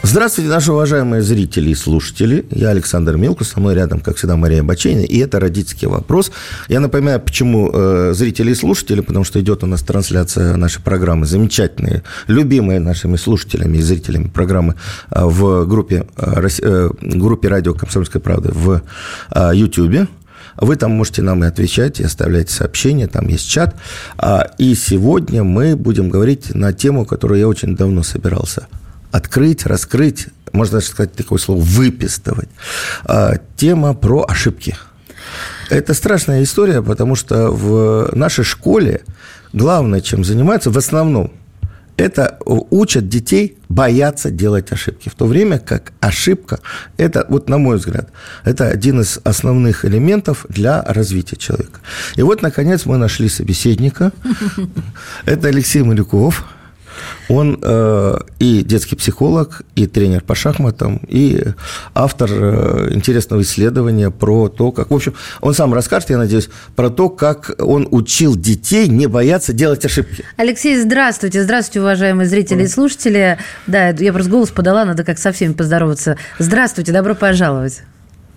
Здравствуйте, наши уважаемые зрители и слушатели. Я Александр Милкус, со мной рядом, как всегда, Мария Баченина, и это «Родительский вопрос». Я напоминаю, почему зрители и слушатели, потому что идет у нас трансляция нашей программы, замечательные, любимые нашими слушателями и зрителями программы в группе «Радио Комсомольская правда» в Ютьюбе. Вы там можете нам и отвечать, и оставлять сообщения, там есть чат. И сегодня мы будем говорить на тему, которую я очень давно собирался открыть, раскрыть, можно даже сказать такое слово, выпестовать. Тема про ошибки. Это страшная история, потому что в нашей школе главное, чем занимаются, в основном, это учат детей бояться делать ошибки. В то время как ошибка, это, вот на мой взгляд, это один из основных элементов для развития человека. И вот, наконец, мы нашли собеседника. Это Алексей Марюков. Он и детский психолог, и тренер по шахматам, и автор интересного исследования про то, как... В общем, он сам расскажет, я надеюсь, про то, как он учил детей не бояться делать ошибки. Алексей, здравствуйте. Здравствуйте, уважаемые зрители и слушатели. Да, я просто голос подала, надо как со всеми поздороваться. Здравствуйте, добро пожаловать.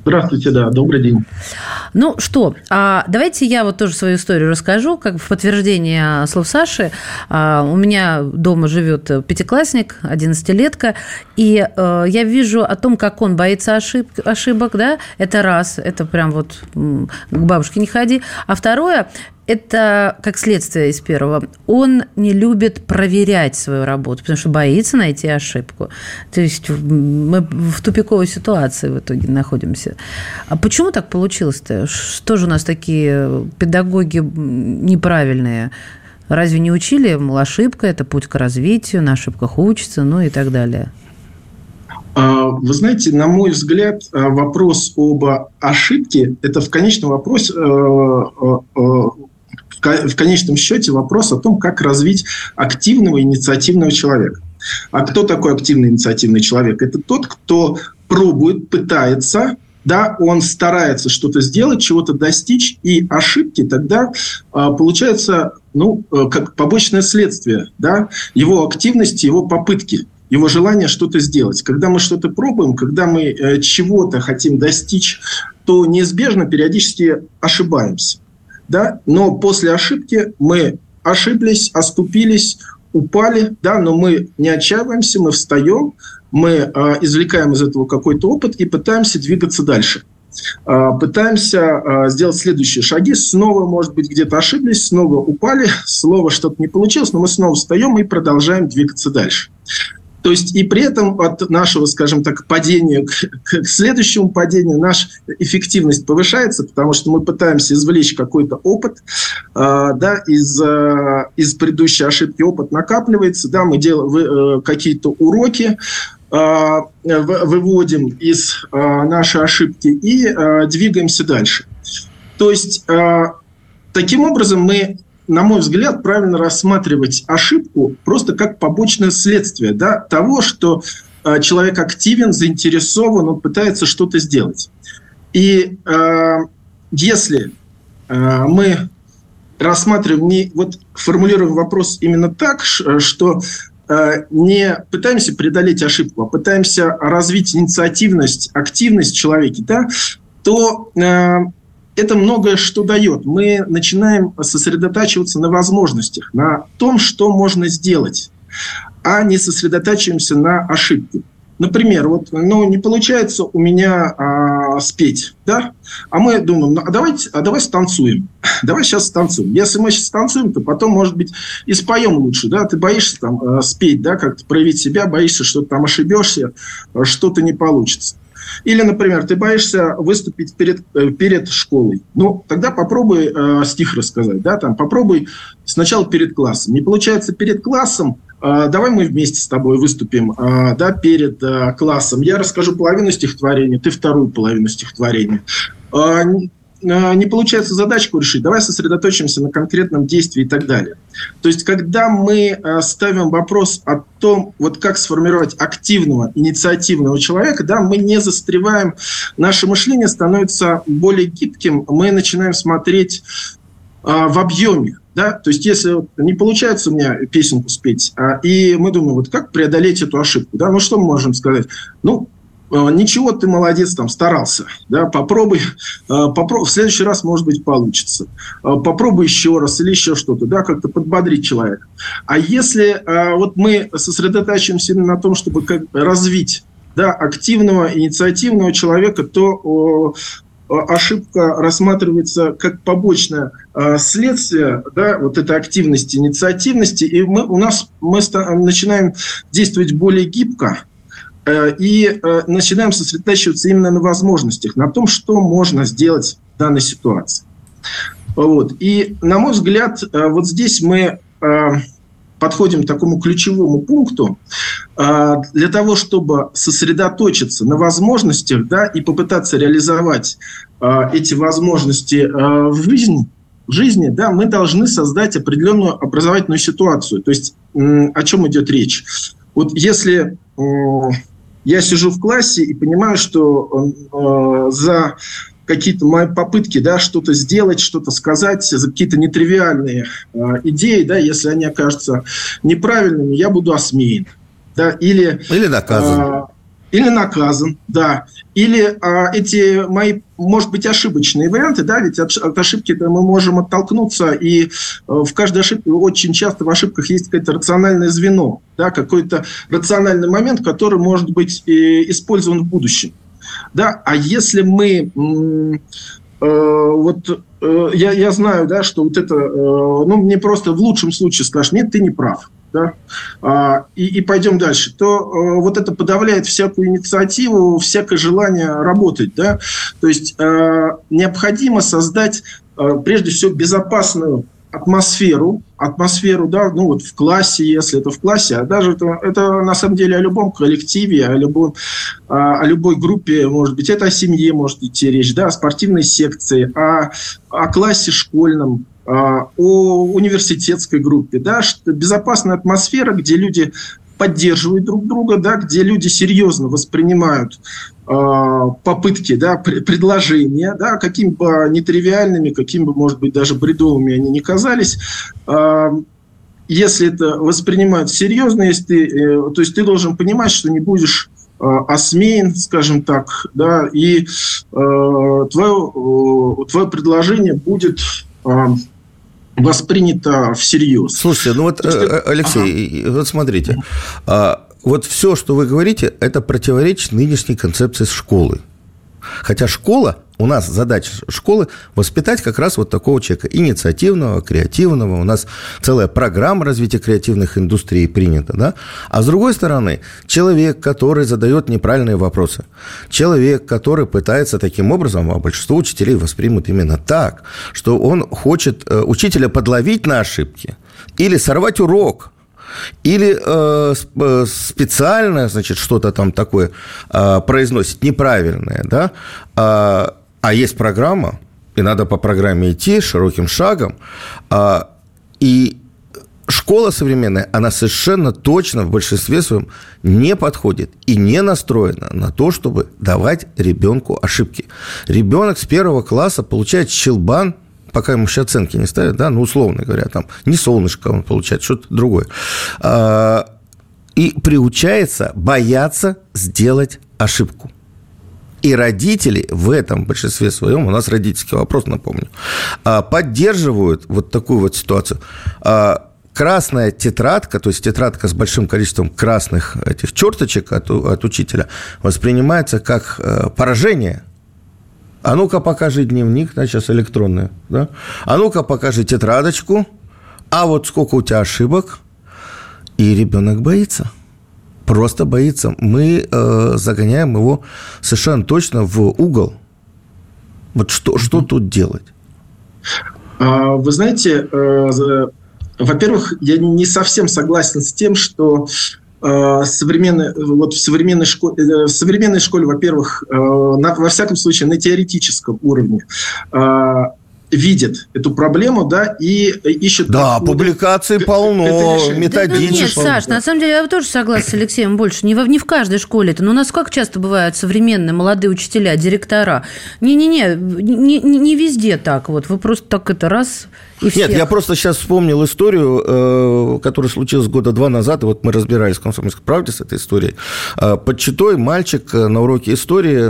Здравствуйте, да, добрый день. Ну что, давайте я вот тоже свою историю расскажу, как в подтверждение слов Саши. У меня дома живет пятиклассник, 11-летка, и я вижу о том, как он боится ошибок, да, это раз, это прям вот к бабушке не ходи. А второе, это как следствие из первого. Он не любит проверять свою работу, потому что боится найти ошибку. То есть мы в тупиковой ситуации в итоге находимся. А почему так получилось-то? Что же у нас такие педагоги неправильные? Разве не учили? Мол, ошибка – это путь к развитию, на ошибках учатся, ну и так далее. Вы знаете, на мой взгляд, вопрос об ошибке – это в конечном счете вопрос о том, как развить активного инициативного человека. А кто такой активный инициативный человек? Это тот, кто пробует, пытается, да, он старается что-то сделать, чего-то достичь, и ошибки тогда получаются, ну, как побочное следствие, да, его активности, его попытки. Его желание что-то сделать. Когда мы что-то пробуем, когда мы чего-то хотим достичь, то неизбежно периодически ошибаемся. Да? Но после ошибки мы ошиблись, оступились, упали, да? Но мы не отчаиваемся, мы встаем, мы извлекаем из этого какой-то опыт и пытаемся двигаться дальше. Пытаемся сделать следующие шаги. Снова, может быть, где-то ошиблись, снова упали, снова что-то не получилось, но мы снова встаем и продолжаем двигаться дальше. То есть и при этом от нашего, скажем так, падения к следующему падению наша эффективность повышается, потому что мы пытаемся извлечь какой-то опыт, да, из предыдущей ошибки опыт накапливается, да, мы делаем какие-то уроки, выводим из нашей ошибки и двигаемся дальше. То есть таким образом мы... На мой взгляд, правильно рассматривать ошибку просто как побочное следствие, да, того, что человек активен, заинтересован, он пытается что-то сделать. И если мы рассматриваем, формулируем вопрос именно так, что не пытаемся преодолеть ошибку, а пытаемся развить инициативность, активность человека, да, то... Это многое что дает. Мы начинаем сосредотачиваться на возможностях, на том, что можно сделать, а не сосредотачиваемся на ошибке. Например, не получается у меня спеть, да? А мы думаем, давай станцуем. Давай сейчас станцуем. Если мы сейчас станцуем, то потом, может быть, и споем лучше, да? Ты боишься там спеть, да? Как-то проявить себя, боишься, что ты там ошибешься, что-то не получится. Или, например, ты боишься выступить перед школой. Ну, тогда попробуй стих рассказать, да, там, попробуй сначала перед классом. Не получается перед классом, Давай мы вместе с тобой выступим, да, перед классом. Я расскажу половину стихотворения, ты вторую половину стихотворения. Не получается задачку решить, давай сосредоточимся на конкретном действии и так далее. То есть, когда мы ставим вопрос о том, вот как сформировать активного, инициативного человека, да, мы не застреваем, наше мышление становится более гибким, мы начинаем смотреть в объеме. Да? То есть, если вот не получается у меня песенку спеть, и мы думаем, вот как преодолеть эту ошибку? Да? Ну, что мы можем сказать? Ну, ничего, ты молодец, там, старался. Да? Попробуй, в следующий раз, может быть, получится. Попробуй еще раз или еще что-то. Да? Как-то подбодрить человека. А если вот мы сосредотачиваемся именно на том, чтобы как развить, да, активного, инициативного человека, то ошибка рассматривается как побочное следствие, да, вот этой активности, инициативности. И мы начинаем действовать более гибко, и начинаем сосредотачиваться именно на возможностях, на том, что можно сделать в данной ситуации. Вот. И, на мой взгляд, вот здесь мы подходим к такому ключевому пункту. Для того, чтобы сосредоточиться на возможностях, да, и попытаться реализовать эти возможности в жизни, да, мы должны создать определенную образовательную ситуацию. То есть, о чем идет речь? Вот если я сижу в классе и понимаю, что за какие-то мои попытки, да, что-то сделать, что-то сказать, за какие-то нетривиальные идеи, да, если они окажутся неправильными, я буду осмеян. Да, или наказан. Или наказан, да. Или эти мои, может быть, ошибочные варианты, да, ведь от ошибки мы можем оттолкнуться, и в каждой ошибке, очень часто в ошибках есть какое-то рациональное звено, да, какой-то рациональный момент, который может быть использован в будущем. Да, а если мы я знаю, да, что вот это, мне просто в лучшем случае скажешь, нет, ты не прав, да, и пойдем дальше, то вот это подавляет всякую инициативу, всякое желание работать, да, то есть необходимо создать, прежде всего, безопасную атмосферу, да, ну вот в классе, если это в классе, а даже это на самом деле о любом коллективе, о любой группе, может быть, это о семье может идти речь, да, о спортивной секции, о классе школьном, о университетской группе, да, что безопасная атмосфера, где люди поддерживают друг друга, да, где люди серьезно воспринимают попытки, да, предложения, да, какими бы нетривиальными, какими бы, может быть, даже бредовыми они ни казались, если это воспринимают серьезно, если то есть ты должен понимать, что не будешь осмеян, скажем так, да, и твое предложение будет воспринято всерьез. Слушайте, ну вот, Алексей, вот смотрите, вот все, что вы говорите, это противоречит нынешней концепции школы. Хотя школа, у нас задача школы воспитать как раз вот такого человека, инициативного, креативного. У нас целая программа развития креативных индустрий принята, да? А с другой стороны, человек, который задает неправильные вопросы, человек, который пытается таким образом, а большинство учителей воспримут именно так, что он хочет учителя подловить на ошибки или сорвать урок, или специально, значит, что-то там такое произносит неправильное, да? А есть программа, и надо по программе идти широким шагом. И школа современная, она совершенно точно в большинстве своем не подходит и не настроена на то, чтобы давать ребенку ошибки. Ребенок с первого класса получает щелбан, пока ему еще оценки не ставят, да, ну, условно говоря, там, не солнышко он получает, что-то другое. И приучается бояться сделать ошибку. И родители в этом большинстве своем, у нас родительский вопрос, напомню, поддерживают вот такую вот ситуацию. Красная тетрадка, то есть тетрадка с большим количеством красных этих черточек от учителя, воспринимается как поражение. А ну-ка, покажи дневник, да, сейчас электронный, да? А ну-ка, покажи тетрадочку, а вот сколько у тебя ошибок. И ребенок боится. Просто боится. Мы загоняем его совершенно точно в угол. Вот что тут делать? Вы знаете, Во-первых, я не совсем согласен с тем, что в современной школе, во-первых, во всяком случае, на теоретическом уровне видят эту проблему, да, и ищут... Да, публикаций полно, методичек. Да, нет, Саш, на самом деле я тоже согласна с Алексеем больше. Не в каждой школе это. Но у нас как часто бывают современные молодые учителя, директора? Не везде так. Вот. Вы просто так это раз... Нет, я просто сейчас вспомнил историю, которая случилась года два назад, и вот мы разбирались в «Комсомольской правде» с этой историей. Под Читой мальчик на уроке истории,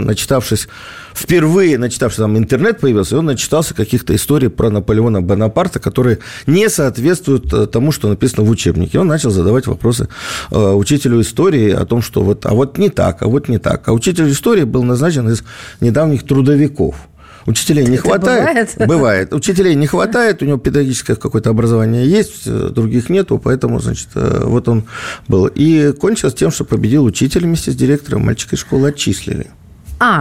впервые начитавшись, там интернет появился, и он начитался каких-то историй про Наполеона Бонапарта, которые не соответствуют тому, что написано в учебнике. Он начал задавать вопросы учителю истории о том, что вот не так. А учитель истории был назначен из недавних трудовиков. Учителей не хватает. Бывает. Учителей не хватает, у него педагогическое какое-то образование есть, других нету, поэтому, значит, вот он был. И кончилось тем, что победил учитель вместе с директором, мальчика из школы отчислили.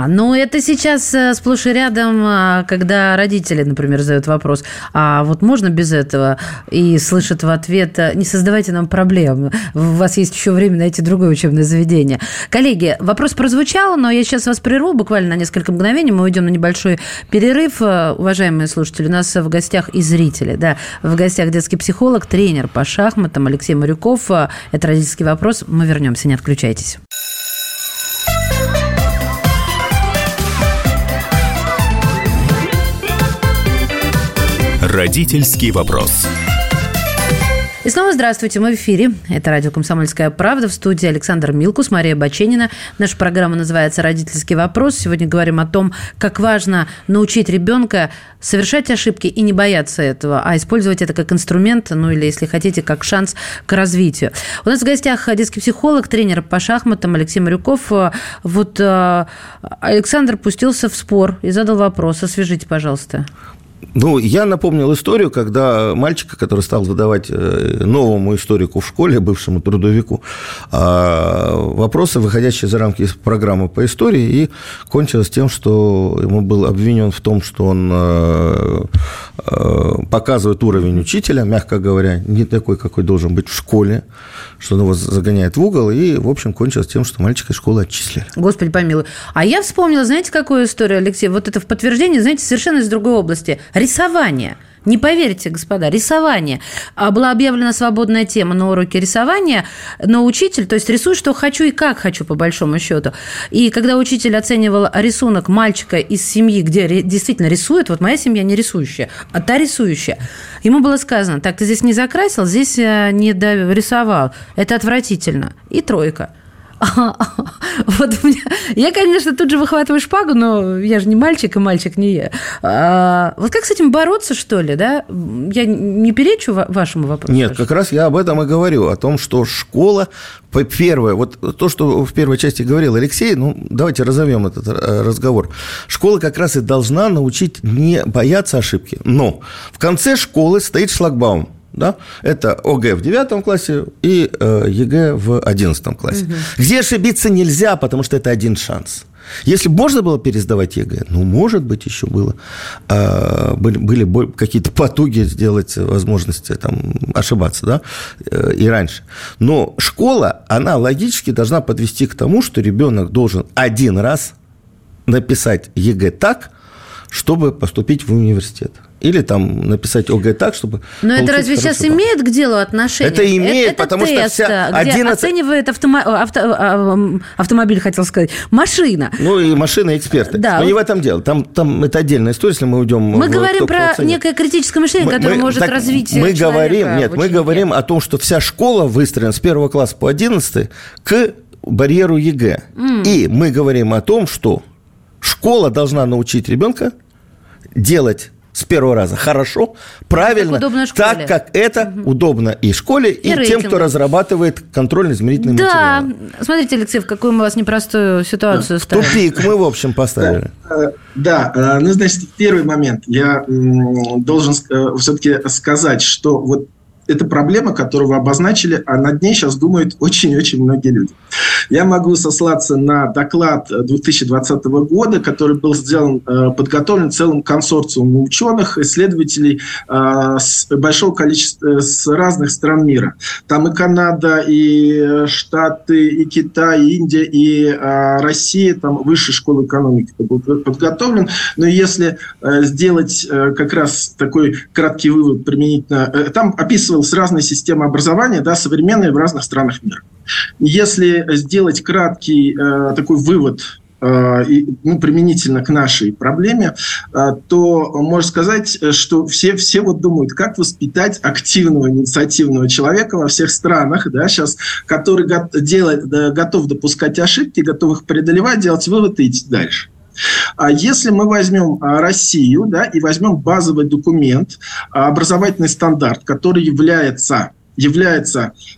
Ну это сейчас сплошь и рядом, когда родители, например, задают вопрос, а вот можно без этого? И слышат в ответ: не создавайте нам проблем, у вас есть еще время найти другое учебное заведение. Коллеги, вопрос прозвучал, но я сейчас вас прерву буквально на несколько мгновений, мы уйдем на небольшой перерыв. Уважаемые слушатели, у нас в гостях и зрители, да, в гостях детский психолог, тренер по шахматам Алексей Марюков. Это «Родительский вопрос». Мы вернемся, не отключайтесь. Родительский вопрос. И снова здравствуйте, мы в эфире. Это радио «Комсомольская правда». В студии Александр Милкус, Мария Баченина. Наша программа называется «Родительский вопрос». Сегодня говорим о том, как важно научить ребенка совершать ошибки и не бояться этого, а использовать это как инструмент, ну или, если хотите, как шанс к развитию. У нас в гостях детский психолог, тренер по шахматам Алексей Марюков. Вот Александр пустился в спор и задал вопрос. Освежите, пожалуйста. Я напомнил историю, когда мальчика, который стал задавать новому историку в школе, бывшему трудовику, вопросы, выходящие за рамки программы по истории, и кончилось тем, что ему был обвинен в том, что он показывает уровень учителя, мягко говоря, не такой, какой должен быть в школе, что он его загоняет в угол, и, в общем, кончилось тем, что мальчика из школы отчислили. Господи помилуй. А я вспомнила, знаете, какую историю, Алексей? Вот это в подтверждение, знаете, совершенно из другой области – рисование. Не поверите, господа, рисование. Была объявлена свободная тема на уроке рисования, но учитель, то есть рисуй, что хочу и как хочу, по большому счету. И когда учитель оценивал рисунок мальчика из семьи, где действительно рисует, вот моя семья не рисующая, а та рисующая, ему было сказано: так, ты здесь не закрасил, здесь не дорисовал, это отвратительно. И тройка. Вот у меня... Я, конечно, тут же выхватываю шпагу, но я же не мальчик, и мальчик не я. Вот как с этим бороться, что ли, да? Я не перечу вашему вопросу? Нет, как раз я об этом и говорю, о том, что школа первая... Вот то, что в первой части говорил Алексей, давайте разовьем этот разговор. Школа как раз и должна научить не бояться ошибки. Но в конце школы стоит шлагбаум. Да? Это ОГЭ в 9 классе и ЕГЭ в 11 классе. Угу. Где ошибиться нельзя, потому что это один шанс. Если можно было пересдавать ЕГЭ, может быть, еще было. Были какие-то потуги сделать возможности там ошибаться, да, и раньше. Но школа, она логически должна подвести к тому, что ребенок должен один раз написать ЕГЭ так, чтобы поступить в университет. Или там написать ОГЭ так, чтобы... Но это разве сейчас имеет к делу отношение? Это имеет, потому что вся... оценивает автомобиль, хотел сказать, машина. И машина, эксперты. Да, не в этом дело. Там это отдельная история, если мы уйдем... Мы говорим про некое критическое мышление, которое может развить человека. Мы говорим о том, что вся школа выстроена с 1 класса по 11 к барьеру ЕГЭ. И мы говорим о том, что школа должна научить ребенка делать... С первого раза. Хорошо, правильно, так, как это удобно и школе, и тем, кто разрабатывает контрольно-измерительный материал. Да, смотрите, Алексей, в какую мы вас непростую ситуацию ставим. Тупик мы, в общем, поставили. Да, значит, первый момент. Я должен все-таки сказать, что вот это проблема, которую вы обозначили, а над ней сейчас думают очень-очень многие люди. Я могу сослаться на доклад 2020 года, который был сделан, подготовлен целым консорциумом ученых, исследователей с большого количества, с разных стран мира. Там и Канада, и Штаты, и Китай, и Индия, и Россия, там Высшая школа экономики был подготовлен. Но если сделать как раз такой краткий вывод применительно, там описывалась разная система образования, да, современная в разных странах мира. Если сделать краткий такой вывод применительно к нашей проблеме, то можно сказать, что все вот думают, как воспитать активного, инициативного человека во всех странах, да, сейчас, который готов допускать ошибки, готов их преодолевать, делать выводы и идти дальше. А если мы возьмем Россию, да, и возьмем базовый документ, образовательный стандарт, который является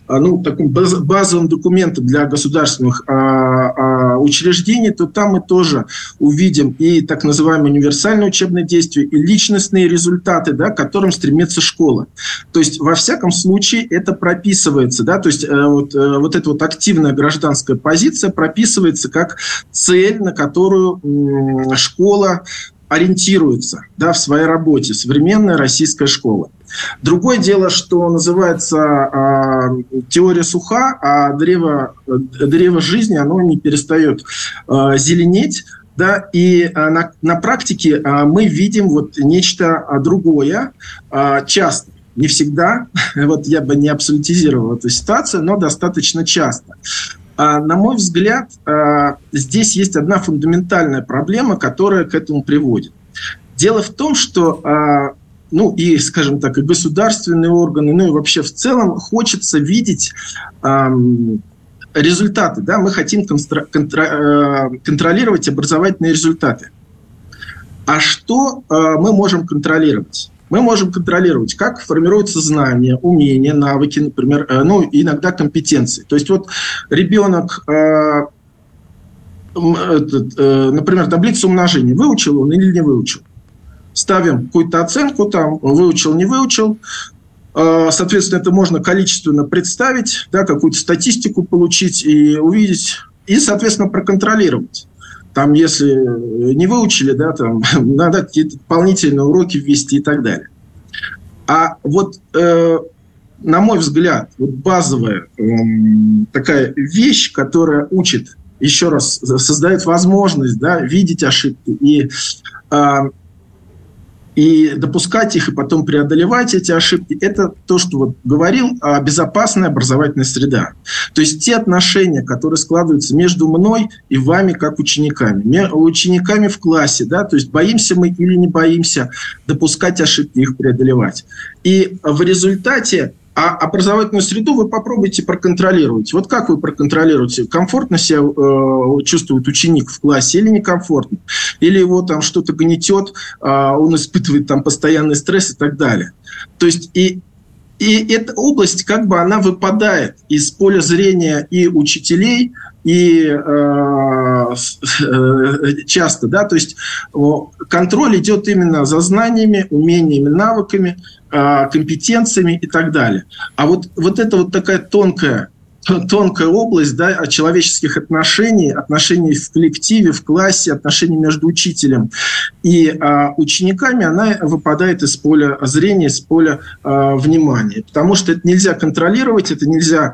таким базовым документом для государственных учреждений, то там мы тоже увидим и так называемые универсальные учебные действия, и личностные результаты, да, к которым стремится школа. То есть, во всяком случае, это прописывается, да, то есть, вот эта вот активная гражданская позиция прописывается как цель, на которую школа ориентируется, да, в своей работе, современная российская школа. Другое дело, что называется теория суха, а древо жизни, оно не перестает зеленеть. Да, и на практике мы видим вот нечто другое, часто. Не всегда, вот я бы не абсолютизировал эту ситуацию, но достаточно часто. На мой взгляд, здесь есть одна фундаментальная проблема, которая к этому приводит. Дело в том, что, и, скажем так, и государственные органы, и вообще в целом хочется видеть результаты. Да? Мы хотим контролировать образовательные результаты. А что мы можем контролировать? Мы можем контролировать, как формируются знания, умения, навыки, например, иногда компетенции. То есть вот ребенок, например, таблицу умножения, выучил он или не выучил. Ставим какую-то оценку, там, выучил, не выучил. Соответственно, это можно количественно представить, да, какую-то статистику получить и увидеть, и, соответственно, проконтролировать. Там, если не выучили, да, там, надо какие-то дополнительные уроки ввести и так далее. А вот, на мой взгляд, вот базовая такая вещь, которая учит, еще раз, создает возможность, да, видеть ошибки и допускать их, и потом преодолевать эти ошибки, это то, что вот говорил, безопасная образовательная среда. То есть те отношения, которые складываются между мной и вами, как учениками, учениками в классе, да, то есть боимся мы или не боимся допускать ошибки, их преодолевать. И в результате образовательную среду вы попробуйте проконтролировать. Вот как вы проконтролируете, комфортно себя чувствует ученик в классе или некомфортно, или его там что-то гнетет, он испытывает там постоянный стресс и так далее. То есть и эта область, как бы, она выпадает из поля зрения и учителей, и часто, да, то есть контроль идет именно за знаниями, умениями, навыками, компетенциями и так далее. А вот это вот такая тонкая область, да, человеческих отношений в коллективе, в классе, отношений между учителем и учениками, она выпадает из поля зрения, из поля внимания. Потому что это нельзя контролировать, это нельзя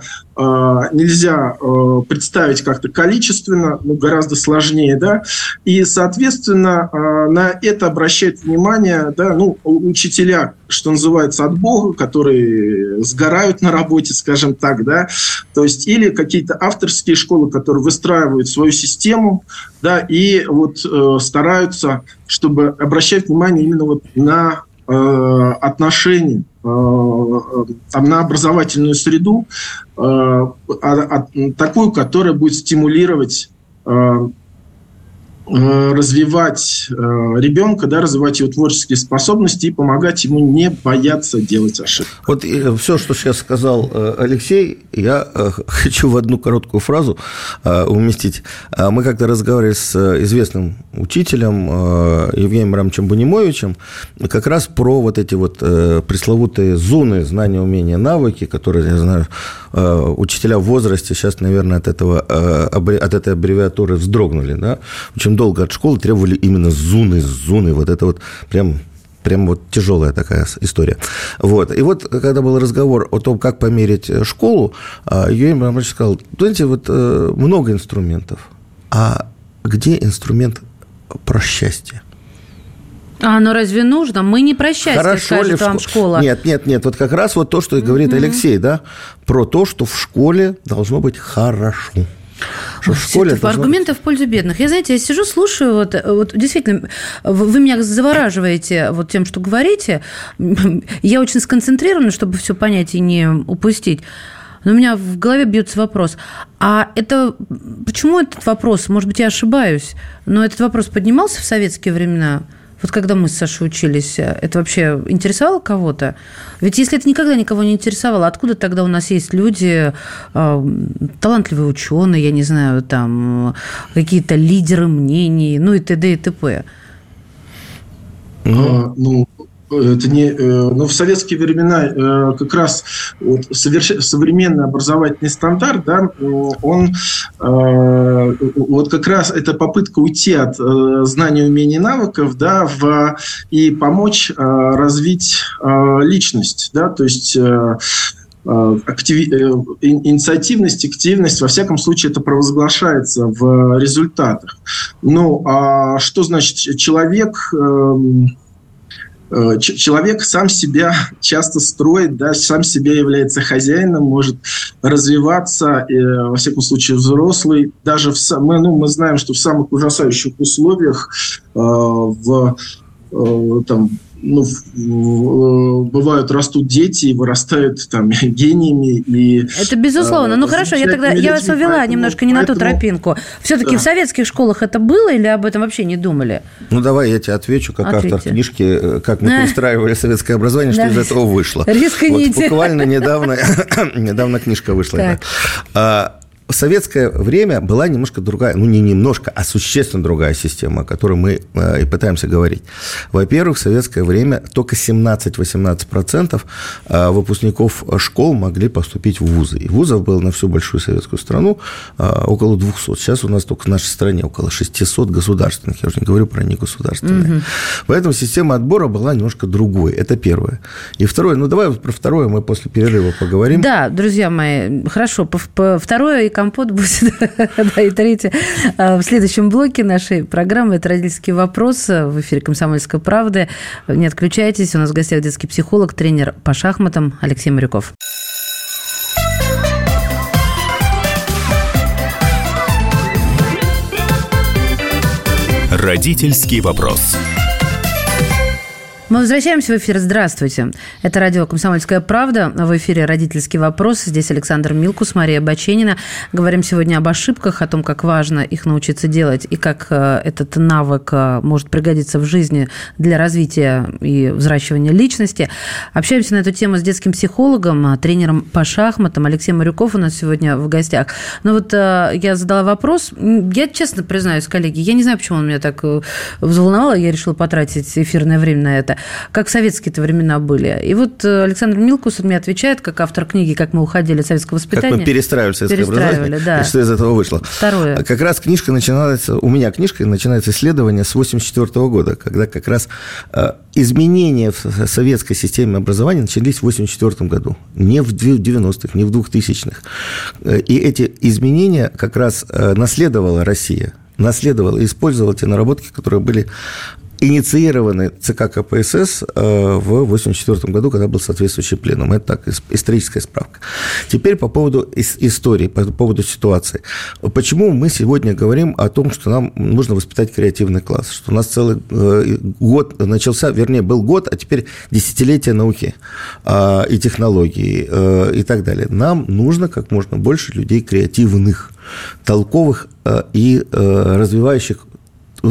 представить как-то количественно, гораздо сложнее. Да? И, соответственно, на это обращает внимание, да, учителя, что называется, от Бога, которые сгорают на работе, скажем так, да, то есть или какие-то авторские школы, которые выстраивают свою систему, да, и стараются, чтобы обращать внимание именно на отношения, на образовательную среду, такую, которая будет стимулировать развивать ребенка, да, развивать его творческие способности и помогать ему не бояться делать ошибки. Вот все, что сейчас сказал Алексей, я хочу в одну короткую фразу уместить. Мы как-то разговаривали с известным учителем Евгением Абрамовичем Бунимовичем как раз про вот эти вот пресловутые зоны знания, умения, навыки, которые, я знаю, учителя в возрасте сейчас, наверное, от этой аббревиатуры вздрогнули, да? Очень долго от школы требовали именно зуны, вот это вот прям вот тяжелая такая история. Вот. И вот, когда был разговор о том, как померить школу, Юрий Иванович сказал, знаете, вот много инструментов, а где инструмент про счастье? А, ну разве нужно? Мы не про счастье, хорошо, скажет вам школа. Нет. Вот как раз вот то, что говорит Алексей, да, про то, что в школе должно быть хорошо. Что в школе должно... Аргументы в пользу бедных. Я, знаете, я сижу, слушаю, вот действительно, вы меня завораживаете вот тем, что говорите. Я очень сконцентрирована, чтобы все понять и не упустить. Но у меня в голове бьется вопрос, а это почему этот вопрос, может быть, я ошибаюсь, но этот вопрос поднимался в советские времена? Вот когда мы с Сашей учились, это вообще интересовало кого-то? Ведь если это никогда никого не интересовало, откуда тогда у нас есть люди, талантливые ученые, я не знаю, там, какие-то лидеры мнений, ну и т.д. и т.п.? В советские времена как раз вот современный образовательный стандарт, да, он вот как раз это попытка уйти от знаний, умений, навыков, да, и помочь развить личность, да, то есть инициативность, активность, во всяком случае, это провозглашается в результатах. Ну, а что значит человек сам себя часто строит, да, сам себя является хозяином, может развиваться, во всяком случае, взрослый. Даже мы знаем, что в самых ужасающих условиях бывают, растут дети и вырастают там гениями. И, это безусловно. Ну хорошо, я вас увела немножко не на ту тропинку. Все-таки в советских школах это было или об этом вообще не думали? Ну давай я тебе отвечу, как автор книжки, как мы перестраивали советское образование, что из этого вышло. Рискните. Вот, буквально недавно книжка вышла. В советское время была немножко другая, ну, не немножко, а существенно другая система, о которой мы и пытаемся говорить. Во-первых, в советское время только 17-18% выпускников школ могли поступить в вузы. И вузов было на всю большую советскую страну около 200. Сейчас у нас только в нашей стране около 600 государственных. Я уже не говорю про негосударственные. Угу. Поэтому система отбора была немножко другой. Это первое. И второе, ну, давай вот про второе мы после перерыва поговорим. Да, друзья мои, хорошо. Второе и компот будет, да, и третье. В следующем блоке нашей программы это «Родительские вопросы» в эфире «Комсомольской правды». Не отключайтесь. У нас в гостях детский психолог, тренер по шахматам Алексей Марюков. «Родительский вопрос». Мы возвращаемся в эфир. Здравствуйте. Это радио «Комсомольская правда». В эфире «Родительский вопрос». Здесь Александр Милкус, Мария Баченина. Говорим сегодня об ошибках, о том, как важно их научиться делать и как этот навык может пригодиться в жизни для развития и взращивания личности. Общаемся на эту тему с детским психологом, тренером по шахматам. Алексей Марюков у нас сегодня в гостях. Но вот я задала вопрос. Я честно признаюсь, коллеги, я не знаю, почему он меня так взволновал. Я решила потратить эфирное время на это. Как в советские-то времена были. И вот Александр Милкус мне отвечает, как автор книги «Как мы уходили от советского воспитания». Как мы перестраивали советское образование, да. Что из этого вышло. Второе. Как раз книжка начинается, у меня книжка начинается исследование с 1984 года, когда как раз изменения в советской системе образования начались в 1984 году. Не в 90-х, не в 2000-х. И эти изменения как раз наследовала Россия. Наследовала и использовала те наработки, которые были инициированы ЦК КПСС в 1984 году, когда был соответствующий пленум. Это так, историческая справка. Теперь по поводу истории, по поводу ситуации. Почему мы сегодня говорим о том, что нам нужно воспитать креативный класс? Что у нас целый год начался, вернее, был год, а теперь десятилетие науки и технологий и так далее. Нам нужно как можно больше людей креативных, толковых и развивающих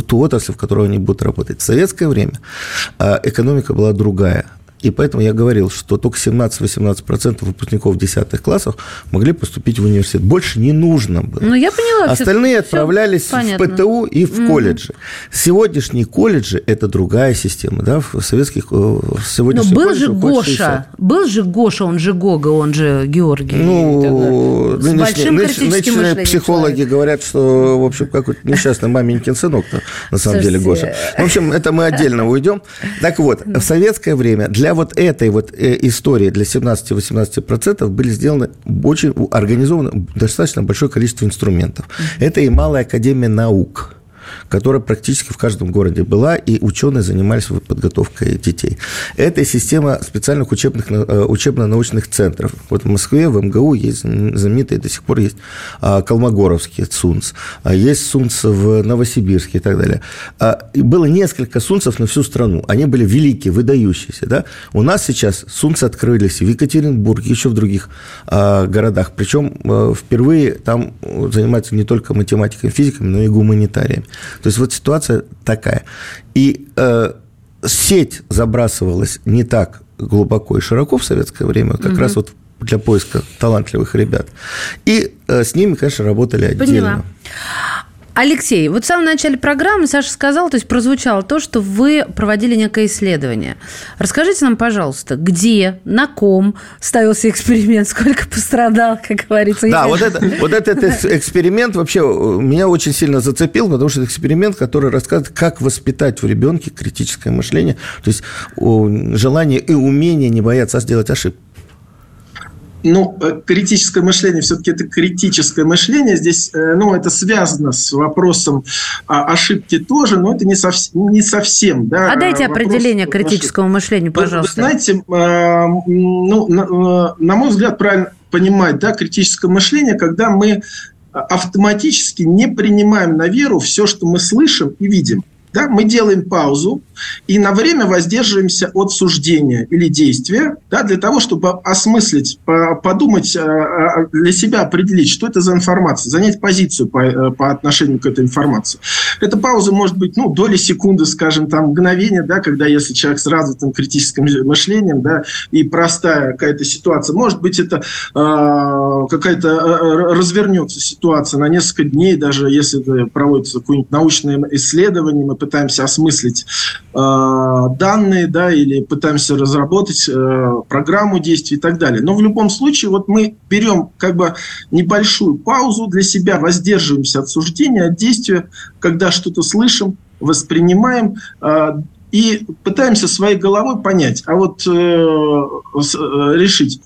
ту отрасль, в которой они будут работать. В советское время экономика была другая. И поэтому я говорил, что только 17-18% выпускников 10 классов могли поступить в университет. Больше не нужно было. Ну, я поняла. Остальные все отправлялись понятно. В ПТУ и в колледжи. Сегодняшние колледжи – это другая система. Да? В советских... сегодняшних колледжах... Но был же Гоша. Он же Гога, он же Георгий. Ну, нынешние психологи говорят, что, в общем, какой-то несчастный маменькин сынок на самом деле Гоша. В общем, это мы отдельно уйдем. Так вот, в советское время для этой истории для 17-18% были сделаны очень организовано достаточно большое количество инструментов. Это и Малая академия наук, которая практически в каждом городе была, и ученые занимались подготовкой детей. Это система специальных учебно-научных центров. Вот в Москве, в МГУ есть знаменитые, до сих пор есть Колмогоровский СУНЦ, есть СУНЦ в Новосибирске и так далее. Было несколько СУНЦов на всю страну. Они были великие, выдающиеся. Да? У нас сейчас СУНЦы открылись в Екатеринбурге, еще в других городах. Причем впервые там занимаются не только математикой и физикой, но и гуманитариями. То есть вот ситуация такая. И сеть забрасывалась не так глубоко и широко в советское время, как раз вот для поиска талантливых ребят. И с ними, конечно, работали отдельно. Поняла. Алексей, вот в самом начале программы Саша сказал, то есть прозвучало то, что вы проводили некое исследование. Расскажите нам, пожалуйста, где, на ком ставился эксперимент, сколько пострадал, как говорится. Да, вот этот эксперимент вообще меня очень сильно зацепил, потому что это эксперимент, который рассказывает, как воспитать в ребенке критическое мышление, то есть желание и умение не бояться сделать ошибки. Ну, критическое мышление, все-таки это критическое мышление. Здесь, это связано с вопросом ошибки тоже, но это не совсем. Да, дайте определение критическому мышлению, пожалуйста. Вы знаете, на мой взгляд, правильно понимать, да, критическое мышление, когда мы автоматически не принимаем на веру все, что мы слышим и видим. Да, мы делаем паузу и на время воздерживаемся от суждения или действия, да, для того, чтобы осмыслить, подумать, для себя определить, что это за информация, занять позицию по отношению к этой информации. Эта пауза может быть доли секунды, скажем, там, мгновения, да, когда если человек с развитым критическим мышлением, да, и простая какая-то ситуация, может быть, это какая-то развернется ситуация на несколько дней, даже если проводится какое-нибудь научное исследование, мы пытаемся осмыслить данные, да, или пытаемся разработать программу действий и так далее. Но в любом случае вот мы берем как бы небольшую паузу для себя, воздерживаемся от суждения, от действия, когда что-то слышим, воспринимаем и пытаемся своей головой понять, а вот решить.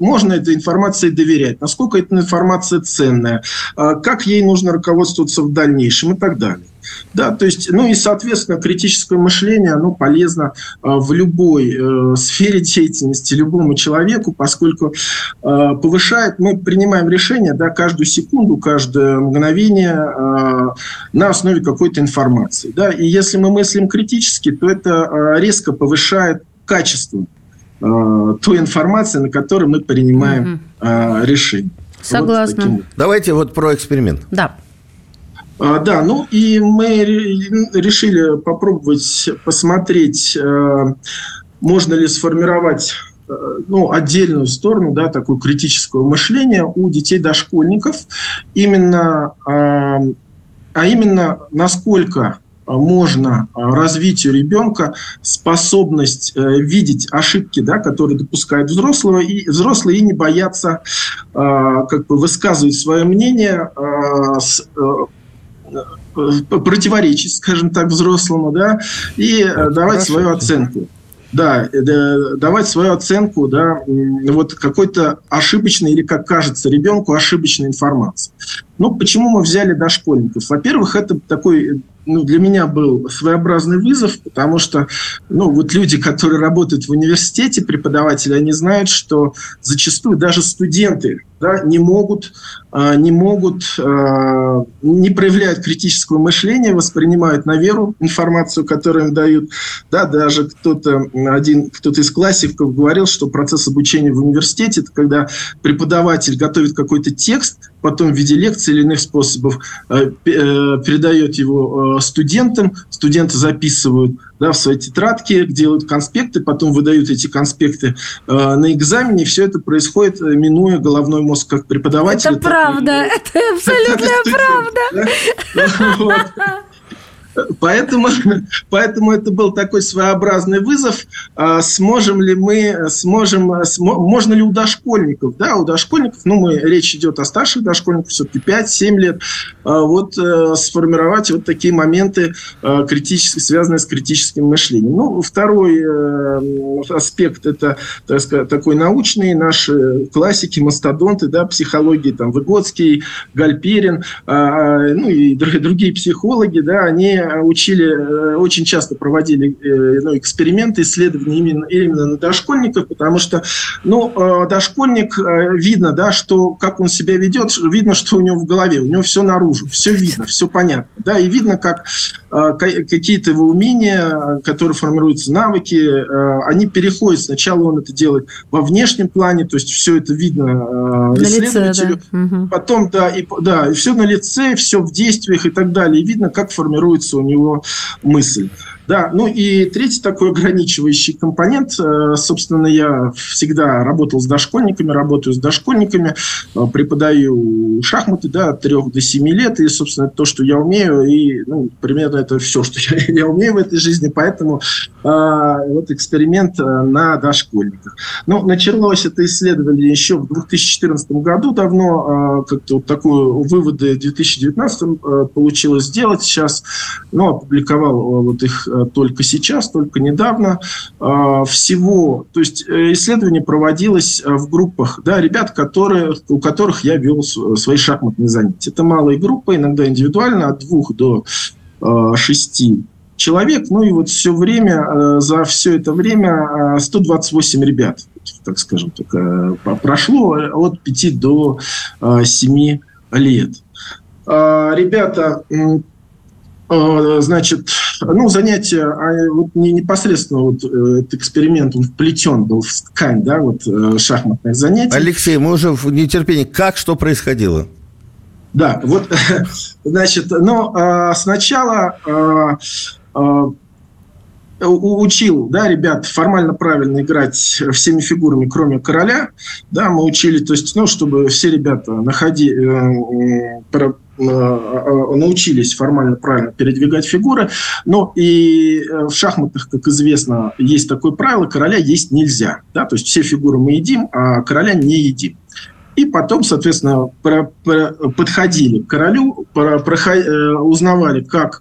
Можно этой информации доверять, насколько эта информация ценная, как ей нужно руководствоваться в дальнейшем и так далее. Да, то есть, соответственно, критическое мышление, оно полезно в любой сфере деятельности, любому человеку, поскольку повышает, мы принимаем решения, да, каждую секунду, каждое мгновение на основе какой-то информации. Да, и если мы мыслим критически, то это резко повышает качество той информации, на которой мы принимаем решение. Согласна. Вот давайте вот про эксперимент. Да. Да, и мы решили попробовать посмотреть, можно ли сформировать отдельную сторону, да, такое критическое мышление у детей-дошкольников, именно насколько можно развитию ребенка способность видеть ошибки, да, которые допускают взрослые, и не бояться высказывать свое мнение, противоречить, скажем так, взрослому, да, и давать свою оценку. Да, давать свою оценку, да, вот какой-то ошибочной или, как кажется, ребенку ошибочной информации. Почему мы взяли дошкольников? Во-первых, это такой, для меня был своеобразный вызов, потому что, люди, которые работают в университете, преподаватели, они знают, что зачастую даже студенты, да, не могут не могут, не проявляют критического мышления, воспринимают на веру информацию, которую им дают. Да, даже кто-то из классиков говорил, что процесс обучения в университете – это когда преподаватель готовит какой-то текст, потом в виде лекций или иных способов передает его студентам, студенты записывают, да, в свои тетрадки, делают конспекты, потом выдают эти конспекты на экзамене, и все это происходит, минуя головной мозг как преподавателя. Это правда, это абсолютная правда. Поэтому это был такой своеобразный вызов. Можно ли у дошкольников? Да, у дошкольников, речь идет о старших дошкольниках, все-таки 5-7 лет, сформировать такие моменты, связанные с критическим мышлением. Второй аспект – это, так сказать, такой научный. Наши классики, мастодонты, да, психологии, там, Выготский, Гальперин, и другие психологи, да, они учили, очень часто проводили эксперименты, исследования именно на дошкольниках, потому что дошкольник, видно, да, что как он себя ведет, видно, что у него в голове, у него все наружу, все видно, все понятно. Да, и видно, как какие-то его умения, которые формируются, навыки, они переходят. Сначала он это делает во внешнем плане, то есть все это видно исследователю. На лице, да. Потом, и все на лице, все в действиях и так далее. И видно, как формируется у него мысль. Да, и третий такой ограничивающий компонент. Собственно, я всегда работал с дошкольниками, работаю с дошкольниками, преподаю шахматы, да, от 3 до 7 лет, и, собственно, то, что я умею, и, примерно это все, что я умею в этой жизни, поэтому эксперимент на дошкольниках. Началось это исследование еще в 2014 году, давно выводы в 2019 получилось сделать, сейчас, опубликовал их только сейчас, только недавно. Всего, то есть исследование проводилось в группах, да, ребят, у которых я вел свои шахматные занятия. Это малые группы, иногда индивидуально, от 2 до 6 человек. За все это время 128 ребят, так скажем, только прошло от 5 до 7 лет. Ребята... занятия непосредственно этот эксперимент, он вплетен был в ткань, да, шахматное занятие. Алексей, мы уже в нетерпении. Как, что происходило? Да, сначала учил, да, ребят формально правильно играть всеми фигурами, кроме короля. Да, мы учили, то есть, чтобы все ребята научились формально правильно передвигать фигуры. Но и в шахматах, как известно, есть такое правило: короля есть нельзя. Да? То есть все фигуры мы едим, а короля не едим. И потом, соответственно, подходили к королю, узнавали, как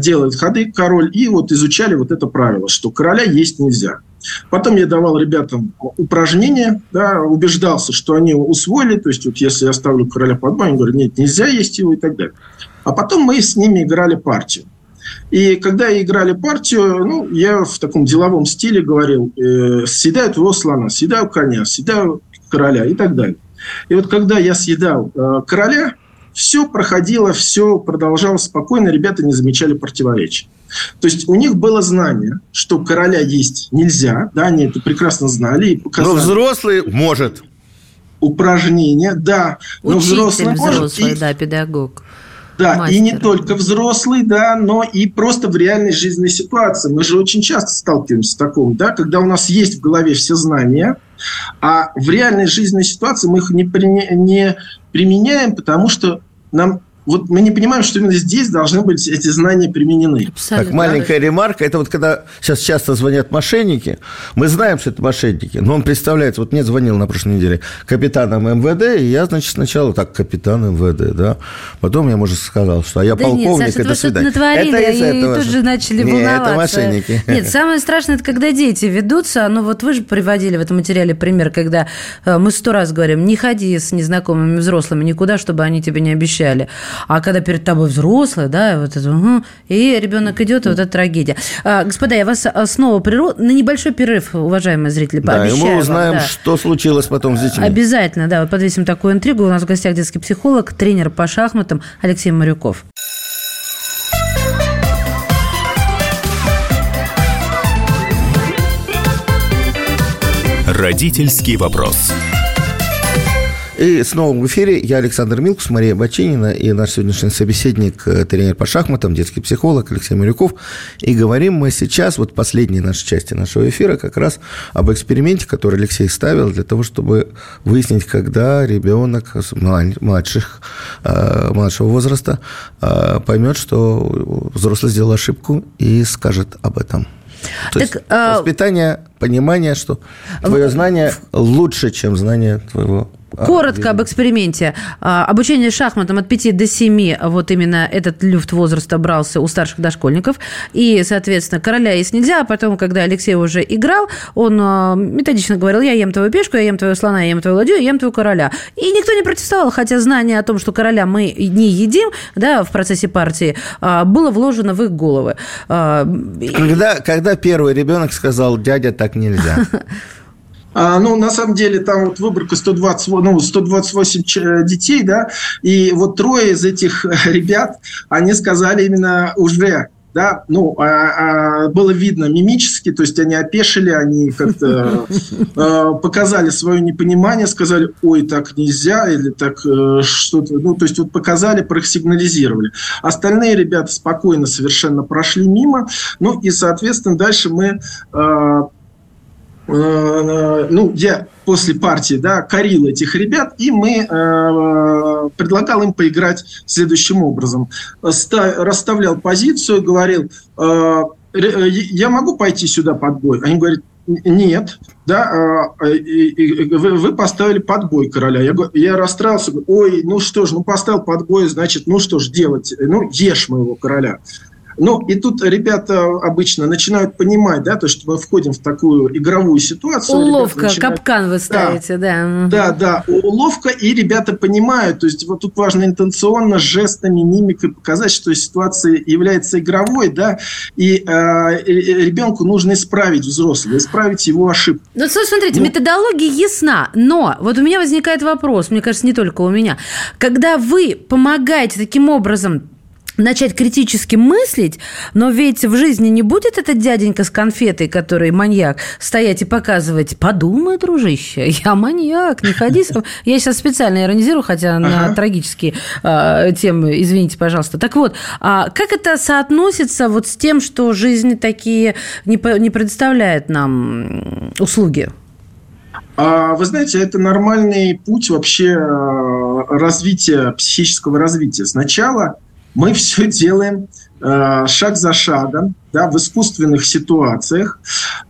делает ходы король, и изучали это правило, что короля есть нельзя. Потом я давал ребятам упражнения, да, убеждался, что они его усвоили. То есть, если я ставлю короля под бань, говорю, нет, нельзя есть его и так далее. А потом мы с ними играли партию. И когда играли партию, я в таком деловом стиле говорил, съедаю твоего слона, съедаю коня, съедаю короля и так далее. И когда я съедал короля, все проходило, все продолжалось спокойно, ребята не замечали противоречий. То есть у них было знание, что короля есть нельзя, да, они это прекрасно знали. И показали. Но взрослый может. Упражнение, да. Но взрослый может, да, педагог. Да, мастер. И не только взрослый, да, но и просто в реальной жизненной ситуации. Мы же очень часто сталкиваемся с таким, да, когда у нас есть в голове все знания, а в реальной жизненной ситуации мы их не применяем, потому что мы не понимаем, что именно здесь должны быть эти знания применены. Абсолютно. Так, маленькая ремарка. Это когда сейчас часто звонят мошенники. Мы знаем, что это мошенники. Но он представляется. Мне звонил на прошлой неделе капитаном МВД. И я, сначала капитан МВД, да. Потом я, сказал, что я полковник. Нет, Саша, это что-то натворили, это из-за этого. И тут же начали волноваться. Это мошенники. Нет, самое страшное, это когда дети ведутся. Вы же приводили в этом материале пример, когда мы 100 раз говорим, не ходи с незнакомыми взрослыми никуда, чтобы они тебе не обещали. А когда перед тобой взрослый, да, вот это, угу, и ребенок идет, и вот эта трагедия. Господа, я вас снова прерву на небольшой перерыв, уважаемые зрители, пообещаю. Да, и мы узнаем, вам, да, что случилось потом с детьми. Обязательно, да, вот подвесим такую интригу. У нас в гостях детский психолог, тренер по шахматам Алексей Марюков. Родительский вопрос. И снова в эфире я, Александр Милкус, Мария Баченина и наш сегодняшний собеседник, тренер по шахматам, детский психолог Алексей Марюков. И говорим мы сейчас, вот в последней нашей части нашего эфира, как раз об эксперименте, который Алексей ставил для того, чтобы выяснить, когда ребенок младшего возраста поймет, что взрослый сделал ошибку и скажет об этом. То так, есть воспитание, понимание, что твое знание лучше, чем знание твоего... Коротко об эксперименте. Обучение шахматам от 5 до 7, вот именно этот люфт возраста брался у старших дошкольников. И, соответственно, короля есть нельзя. А потом, когда Алексей уже играл, он методично говорил: я ем твою пешку, я ем твою слона, я ем твою ладью, я ем твою короля. И никто не протестовал, хотя знание о том, что короля мы не едим, да, в процессе партии, было вложено в их головы. Когда первый ребенок сказал: дядя, так нельзя. Ну, на самом деле, там вот выборка 128 детей, да, и вот трое из этих ребят, они сказали именно уже, да, ну, было видно мимически, то есть они опешили, они как-то показали свое непонимание, сказали: ой, так нельзя, или так что-то, ну, то есть вот показали, просигнализировали. Остальные ребята спокойно совершенно прошли мимо, ну, и, соответственно, дальше мы... Ну, я после партии, да, корил этих ребят, и мы предлагал им поиграть следующим образом. Расставлял позицию, говорил: я могу пойти сюда под бой? Они говорят: нет, да, вы поставили подбой короля. Я расстраивался, говорю: ой, ну что ж, ну поставил подбой, значит, ну что ж делать, ну ешь моего короля. Ну, и тут ребята обычно начинают понимать, да, то, что мы входим в такую игровую ситуацию. Уловка, начинают... капкан вы ставите, да. Да, да, уловка, и ребята понимают, то есть вот тут важно интенционно, жестами, мимикой показать, что ситуация является игровой, да, и ребенку нужно исправить взрослого, исправить его ошибку. Ну, смотрите, методология ясна, но вот у меня возникает вопрос, мне кажется, не только у меня. Когда вы помогаете таким образом начать критически мыслить, но ведь в жизни не будет этот дяденька с конфетой, который маньяк, стоять и показывать: подумай, дружище, я маньяк, не ходи со мной. Я сейчас специально иронизирую, хотя на трагические темы, извините, пожалуйста. Так вот, как это соотносится вот с тем, что жизнь такие не предоставляет нам услуги? Вы знаете, это нормальный путь вообще развития, психического развития. Сначала мы все делаем шаг за шагом, да, в искусственных ситуациях.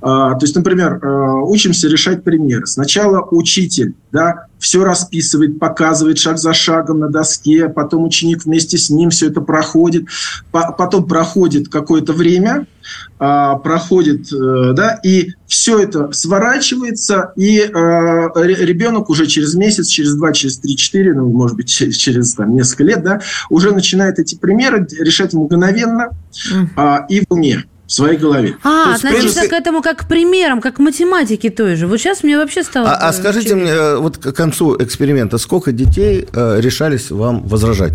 То есть, например, учимся решать примеры. Сначала учитель, да, все расписывает, показывает шаг за шагом на доске, потом ученик вместе с ним все это проходит, потом проходит какое-то время, проходит, да, и все это сворачивается, и ребенок уже через месяц, через два, через три, четыре, ну, может быть, через там, несколько лет, да, уже начинает эти примеры решать мгновенно и в уме, в своей голове. Относиться к этому как к примерам, как к математике той же. Вот сейчас мне вообще стало... скажите мне, вот к концу эксперимента, сколько детей решались вам возражать?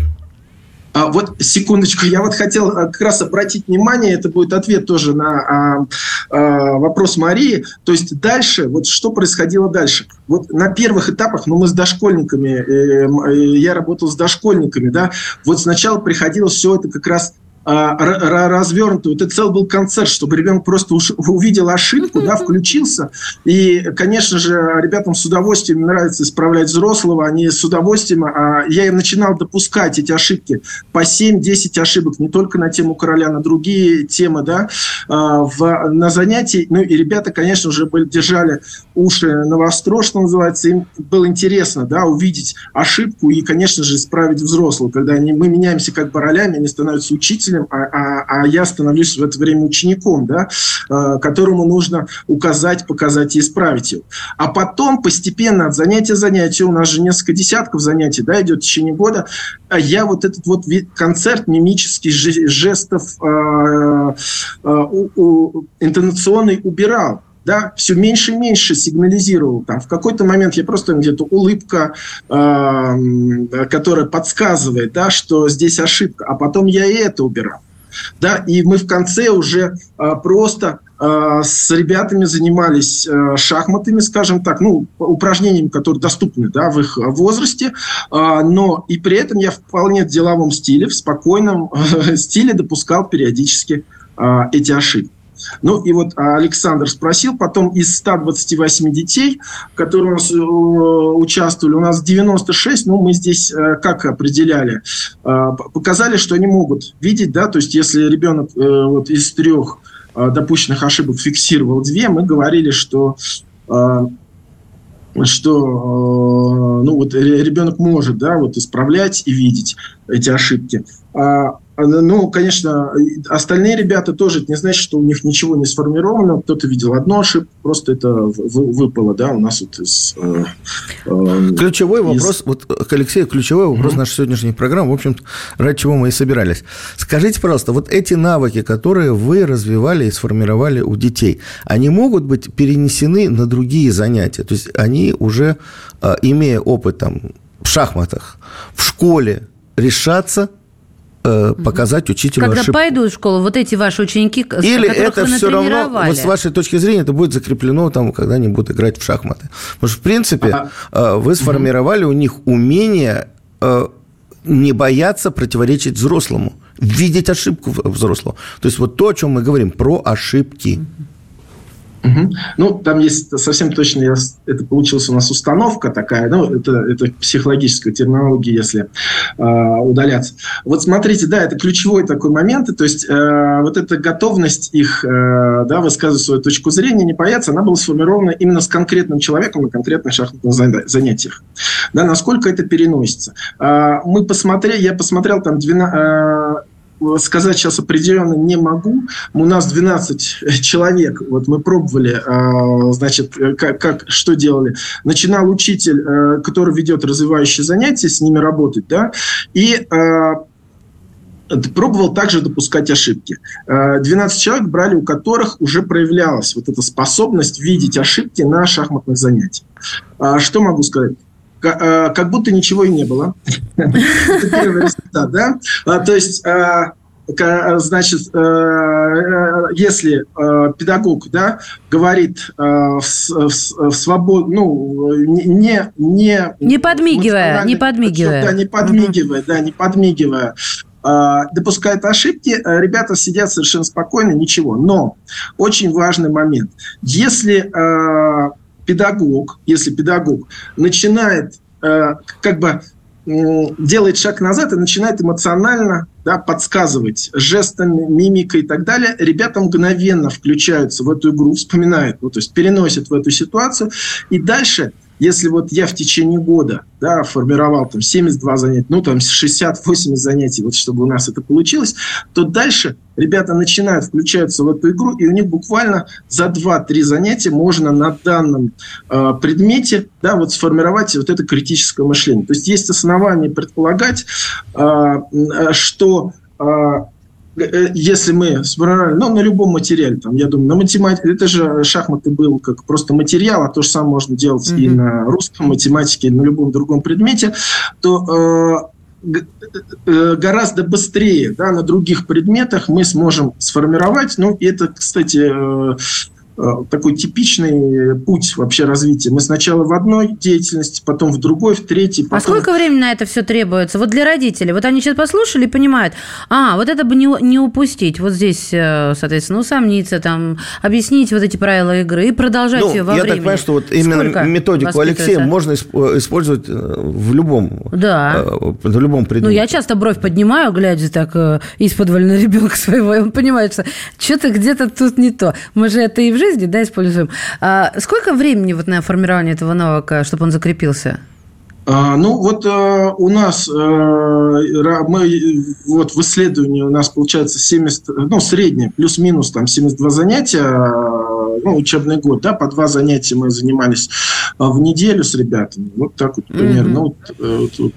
Вот, секундочку, я вот хотел как раз обратить внимание, это будет ответ тоже на вопрос Марии. То есть дальше, вот что происходило дальше? Вот на первых этапах, ну, мы с дошкольниками, я работал с дошкольниками, да, вот сначала приходилось все это как раз развернутый, вот это целый был концерт, чтобы ребенок просто увидел ошибку, да, включился. И, конечно же, ребятам с удовольствием нравится исправлять взрослого, они с удовольствием, я им начинал допускать эти ошибки по 7-10 ошибок, не только на тему короля, на другие темы, да, на занятии. Ну, и ребята, конечно же, держали уши на востро, что называется, им было интересно, да, увидеть ошибку и, конечно же, исправить взрослого, когда мы меняемся как бы ролями, они становятся учителями, преподавателем, а я становлюсь в это время учеником, да, которому нужно указать, показать и исправить его. А потом постепенно от занятия к занятию, у нас же несколько десятков занятий, да, идет в течение года, я вот этот вот концерт мимических жестов интонационный убирал. Да, все меньше и меньше сигнализировал. Там, в какой-то момент я просто где-то улыбка, которая подсказывает, да, что здесь ошибка, а потом я и это убирал. Да, и мы в конце уже просто с ребятами занимались шахматами, скажем так, ну, упражнениями, которые доступны, да, в их возрасте, но и при этом я вполне в деловом стиле, в спокойном стиле допускал периодически эти ошибки. Ну, и вот Александр спросил, потом из 128 детей, которые у нас участвовали, у нас 96, ну, мы здесь как определяли? Показали, что они могут видеть, да, то есть если ребенок вот из 3 допущенных ошибок фиксировал 2, мы говорили, что ну, вот ребенок может, да, вот исправлять и видеть эти ошибки. Ну, конечно, остальные ребята тоже, это не значит, что у них ничего не сформировано, кто-то видел одну ошибку, просто это выпало, да, у нас вот из... Ключевой вопрос, вот к Алексею ключевой вопрос нашей сегодняшней программы, в общем-то, ради чего мы и собирались. Скажите, пожалуйста, вот эти навыки, которые вы развивали и сформировали у детей, они могут быть перенесены на другие занятия? То есть они уже, имея опыт там, в шахматах, в школе, решатся показать учителю когда ошибку. Когда пойдут в школу, вот эти ваши ученики, или это все равно, вот с вашей точки зрения, это будет закреплено, там, когда они будут играть в шахматы. Потому что, в принципе, вы сформировали у них умение не бояться противоречить взрослому, видеть ошибку взрослого. То есть вот то, о чем мы говорим, про ошибки. Угу. Ну, там есть совсем точно, это получилась у нас установка такая, ну, это психологическая терминология, если удаляться. Вот смотрите, да, это ключевой такой момент, то есть вот эта готовность их, да, высказывать свою точку зрения, не бояться, она была сформирована именно с конкретным человеком на конкретных шахматных занятиях. Да, насколько это переносится. Я посмотрел там 12... Сказать сейчас определенно не могу. У нас 12 человек. Вот мы пробовали, значит, как что делали. Начинал учитель, который ведет развивающие занятия, с ними работать, да, и пробовал также допускать ошибки. 12 человек брали, у которых уже проявлялась вот эта способность видеть ошибки на шахматных занятиях. Что могу сказать? Как будто ничего и не было. Это первый результат, да? То есть, значит, если педагог, да, говорит в свободу, ну, не подмигивая, допускает ошибки, ребята сидят совершенно спокойно, ничего. Но очень важный момент. Если... Если педагог начинает, делает шаг назад и начинает эмоционально, да, подсказывать жестами, мимикой и так далее, ребята мгновенно включаются в эту игру, вспоминают, ну, то есть переносят в эту ситуацию. И дальше, если вот я в течение года, да, формировал там 72 занятия, ну там 60-80 занятий, вот чтобы у нас это получилось, то дальше ребята начинают включаться в эту игру, и у них буквально за 2-3 занятия можно на данном предмете, да, вот сформировать вот это критическое мышление. То есть есть основания предполагать, что... Если мы собрали, ну, на любом материале, там, я думаю, на математике, это же шахматы был как просто материал, а то же самое можно делать и на русском математике, и на любом другом предмете, то гораздо быстрее, да, на других предметах мы сможем сформировать, ну, и это, кстати, такой типичный путь вообще развития. Мы сначала в одной деятельности, потом в другой, в третьей. Потом... А сколько времени на это все требуется? Вот для родителей. Вот они сейчас послушали и понимают, вот это бы не упустить. Вот здесь, соответственно, усомниться, там, объяснить вот эти правила игры и продолжать ее во времени. Я так понимаю, что вот именно сколько методику Алексея можно использовать в любом предмете. Ну, я часто бровь поднимаю, глядя так исподволь на ребенка своего, и он понимает, что-то где-то тут не то. Мы же это и в жизни, да, используем. А сколько времени вот на формирование этого навыка, чтобы он закрепился? Ну, вот у нас в исследовании у нас получается 70, ну, среднее, плюс-минус там 72 занятия, ну, учебный год, да, по 2 занятия мы занимались в неделю с ребятами, вот так вот примерно, вот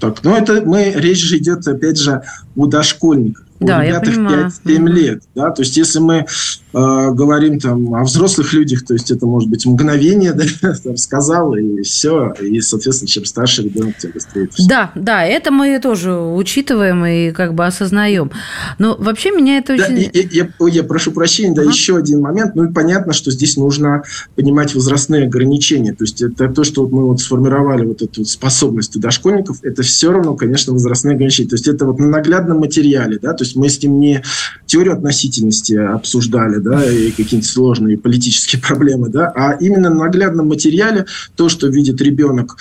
так. Но это речь же идет, опять же, о дошкольниках. Да, у ребят их 5-7 лет. Да? То есть, если мы говорим там, о взрослых людях, то есть, это может быть мгновение, да, там, сказал, и все. И, соответственно, чем старше ребенок, тем быстрее. Да, да, это мы тоже учитываем и как бы осознаем. Но вообще меня это очень... Да, я прошу прощения, да, еще один момент. Ну, и понятно, что здесь нужно понимать возрастные ограничения. То есть, это то, что мы вот сформировали вот эту способность у дошкольников, это все равно, конечно, возрастные ограничения. То есть, это вот на наглядном материале, да, то есть мы с ним не теорию относительности обсуждали, да, и какие-то сложные политические проблемы, да, а именно на наглядном материале то, что видит ребенок,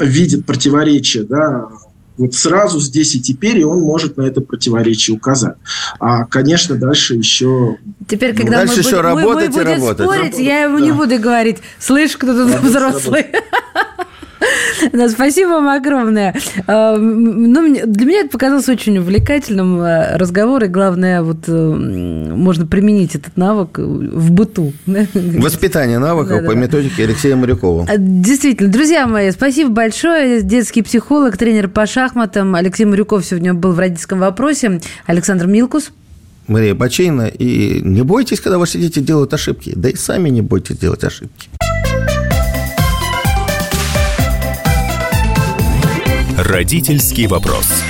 видит противоречие, да, вот сразу здесь и теперь, и он может на это противоречие указать. А, конечно, дальше еще... Теперь, когда дальше мы будем спорить, я ему не буду говорить, слышь, кто тут взрослый. Да, спасибо вам огромное. Ну, для меня это показалось очень увлекательным разговор, и главное, вот можно применить этот навык в быту. Воспитание навыков по методике Алексея Марюкова. Действительно. Друзья мои, спасибо большое. Детский психолог, тренер по шахматам Алексей Марюков сегодня был в «Родительском вопросе». Александр Милкус. Мария Баченина. И не бойтесь, когда ваши дети делают ошибки. Да и сами не бойтесь делать ошибки. Родительский вопрос.